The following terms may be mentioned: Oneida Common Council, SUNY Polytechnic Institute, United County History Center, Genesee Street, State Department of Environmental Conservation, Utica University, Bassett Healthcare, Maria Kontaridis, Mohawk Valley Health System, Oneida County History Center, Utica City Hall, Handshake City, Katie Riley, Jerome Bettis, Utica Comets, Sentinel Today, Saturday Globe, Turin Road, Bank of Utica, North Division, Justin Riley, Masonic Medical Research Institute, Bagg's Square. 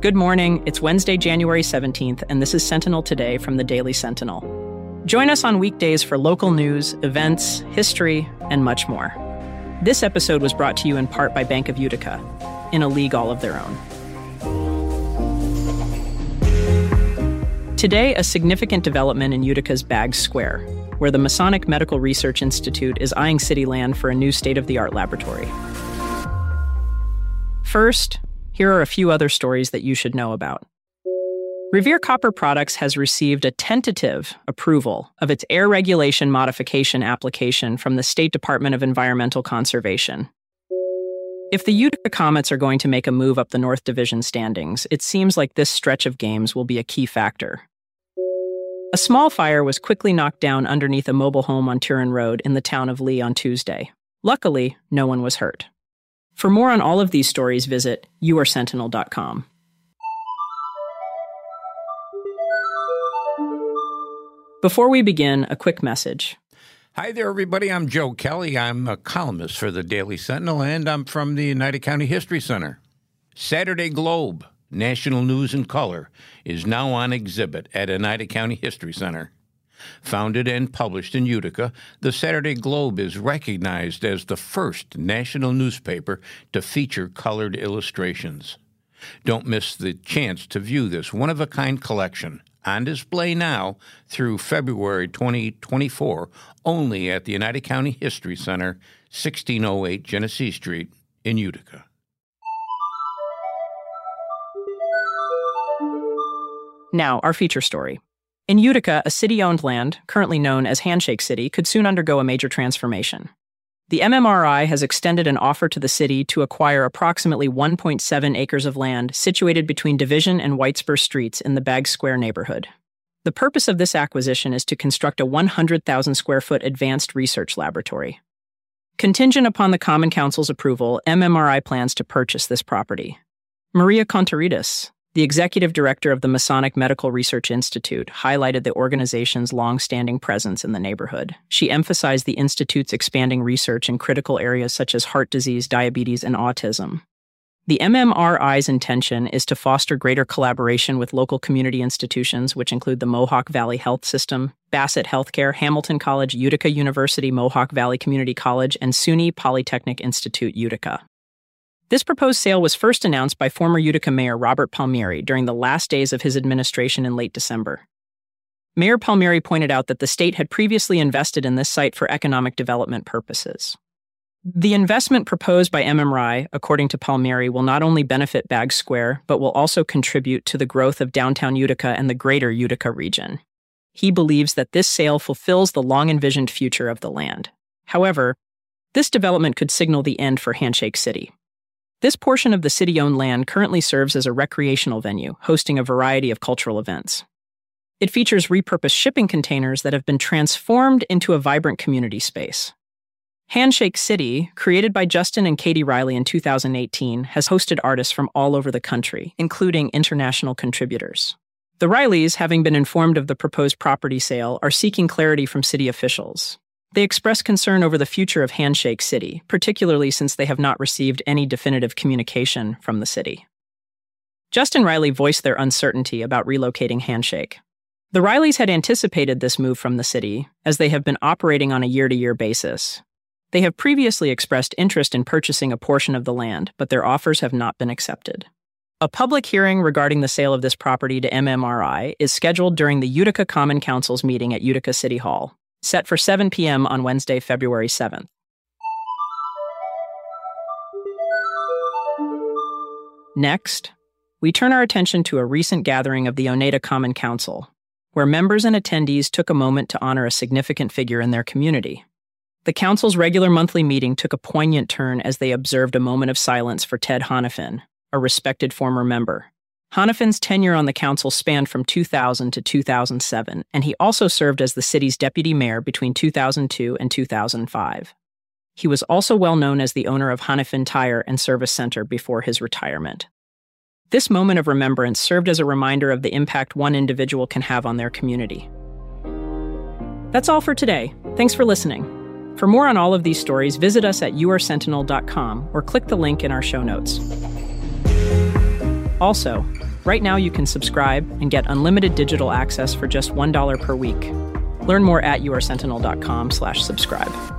Good morning. It's Wednesday, January 17th, and this is Sentinel Today from the Daily Sentinel. Join us on weekdays for local news, events, history, and much more. This episode was brought to you in part by Bank of Utica, in a league all of their own. Today, a significant development in Utica's Bagg's Square, where the Masonic Medical Research Institute is eyeing city land for a new state-of-the-art laboratory. First, here are a few other stories that you should know about. Revere Copper Products has received a tentative approval of its air regulation modification application from the State Department of Environmental Conservation. If the Utica Comets are going to make a move up the North Division standings, it seems like this stretch of games will be a key factor. A small fire was quickly knocked down underneath a mobile home on Turin Road in the town of Lee on Tuesday. Luckily, no one was hurt. For more on all of these stories, visit URSentinel.com. Before we begin, a quick message. Hi there, everybody. I'm Joe Kelly. I'm a columnist for the Daily Sentinel, and I'm from the United County History Center. Saturday Globe, National News in Color, is now on exhibit at Oneida County History Center. Founded and published in Utica, the Saturday Globe is recognized as the first national newspaper to feature colored illustrations. Don't miss the chance to view this one-of-a-kind collection on display now through February 2024, only at the United County History Center, 1608 Genesee Street in Utica. Now, our feature story. In Utica, a city-owned land, currently known as Handshake City, could soon undergo a major transformation. The MMRI has extended an offer to the city to acquire approximately 1.7 acres of land situated between Division and Whitesburg Streets in the Bagg's Square neighborhood. The purpose of this acquisition is to construct a 100,000-square-foot advanced research laboratory. Contingent upon the Common Council's approval, MMRI plans to purchase this property. Maria Kontaridis, the executive director of the Masonic Medical Research Institute, highlighted the organization's long-standing presence in the neighborhood. She emphasized the institute's expanding research in critical areas such as heart disease, diabetes, and autism. The MMRI's intention is to foster greater collaboration with local community institutions, which include the Mohawk Valley Health System, Bassett Healthcare, Hamilton College, Utica University, Mohawk Valley Community College, and SUNY Polytechnic Institute, Utica. This proposed sale was first announced by former Utica Mayor Robert Palmieri during the last days of his administration in late December. Mayor Palmieri pointed out that the state had previously invested in this site for economic development purposes. The investment proposed by MMRI, according to Palmieri, will not only benefit Bagg's Square, but will also contribute to the growth of downtown Utica and the greater Utica region. He believes that this sale fulfills the long-envisioned future of the land. However, this development could signal the end for Handshake City. This portion of the city-owned land currently serves as a recreational venue, hosting a variety of cultural events. It features repurposed shipping containers that have been transformed into a vibrant community space. Handshake City, created by Justin and Katie Riley in 2018, has hosted artists from all over the country, including international contributors. The Rileys, having been informed of the proposed property sale, are seeking clarity from city officials. They express concern over the future of Handshake City, particularly since they have not received any definitive communication from the city. Justin Riley voiced their uncertainty about relocating Handshake. The Rileys had anticipated this move from the city, as they have been operating on a year-to-year basis. They have previously expressed interest in purchasing a portion of the land, but their offers have not been accepted. A public hearing regarding the sale of this property to MMRI is scheduled during the Utica Common Council's meeting at Utica City Hall, set for 7 p.m. on Wednesday, February 7th. Next, we turn our attention to a recent gathering of the Oneida Common Council, where members and attendees took a moment to honor a significant figure in their community. The council's regular monthly meeting took a poignant turn as they observed a moment of silence for Ted Hanifin, a respected former member. Hanifin's tenure on the council spanned from 2000 to 2007, and he also served as the city's deputy mayor between 2002 and 2005. He was also well known as the owner of Hanifin Tire and Service Center before his retirement. This moment of remembrance served as a reminder of the impact one individual can have on their community. That's all for today. Thanks for listening. For more on all of these stories, visit us at yoursentinel.com or click the link in our show notes. Also, Right now, you can subscribe and get unlimited digital access for just $1 per week. Learn more at yoursentinel.com/subscribe.